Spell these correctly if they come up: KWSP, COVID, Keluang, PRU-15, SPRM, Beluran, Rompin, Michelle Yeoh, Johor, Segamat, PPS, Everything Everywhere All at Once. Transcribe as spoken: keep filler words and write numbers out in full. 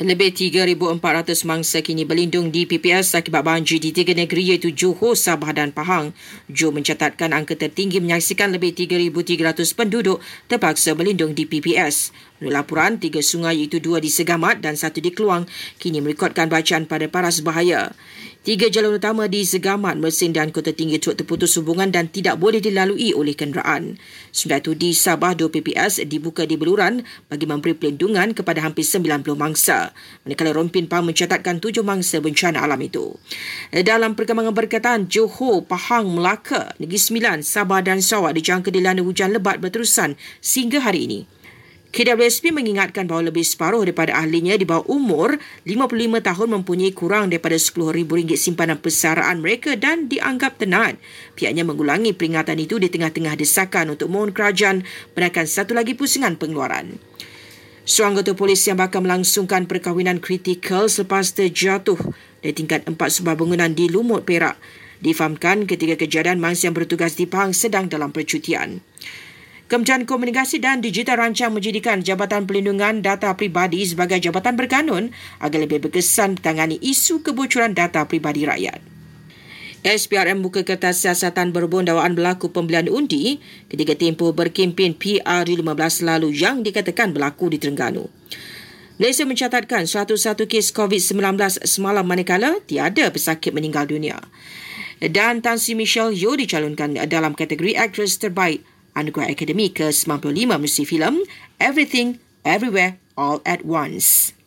Lebih tiga ribu empat ratus mangsa kini berlindung di P P S akibat banjir di tiga negeri iaitu Johor, Sabah dan Pahang. Johor mencatatkan angka tertinggi menyaksikan lebih tiga ribu tiga ratus penduduk terpaksa berlindung di P P S. Menurut laporan, tiga sungai iaitu dua di Segamat dan satu di Keluang kini merekodkan bacaan pada paras bahaya. Tiga jalan utama di Segamat, Mersing dan Kota Tinggi turut terputus hubungan dan tidak boleh dilalui oleh kenderaan. Sementara itu di Sabah, dua P P S dibuka di Beluran bagi memberi pelindungan kepada hampir sembilan puluh mangsa. Manakala Rompin Pahang mencatatkan tujuh mangsa bencana alam itu. Dalam perkembangan berkaitan, Johor, Pahang, Melaka, Negeri Sembilan, Sabah dan Sarawak dijangka dilanda hujan lebat berterusan sehingga hari ini. K W S P mengingatkan bahawa lebih separuh daripada ahlinya di bawah umur lima puluh lima tahun mempunyai kurang daripada sepuluh ribu ringgit simpanan persaraan mereka dan dianggap tenat. Pihaknya mengulangi peringatan itu di tengah-tengah desakan untuk mohon kerajaan menaikkan satu lagi pusingan pengeluaran. Seorang anggota polis yang bakal melangsungkan perkahwinan kritikal selepas terjatuh dari tingkat empat sebuah bangunan di Lumut, Perak, difahamkan ketika kejadian mangsa yang bertugas di Pahang sedang dalam percutian. Kementerian Komunikasi dan Digital rancang menjadikan Jabatan Perlindungan Data Peribadi sebagai jabatan berkanun agar lebih berkesan tangani isu kebocoran data peribadi rakyat. S P R M buka kertas siasatan berhubung dakwaan berlaku pembelian undi ketika tempoh berkempen P R U lima belas lalu yang dikatakan berlaku di Terengganu. Malaysia mencatatkan seratus satu kes COVID sembilan belas semalam manakala tiada pesakit meninggal dunia. Dan Tan Sri Michelle Yeoh dicalonkan dalam kategori aktris terbaik Anugerah Akademi ke sembilan puluh lima menerusi filem Everything Everywhere All at Once.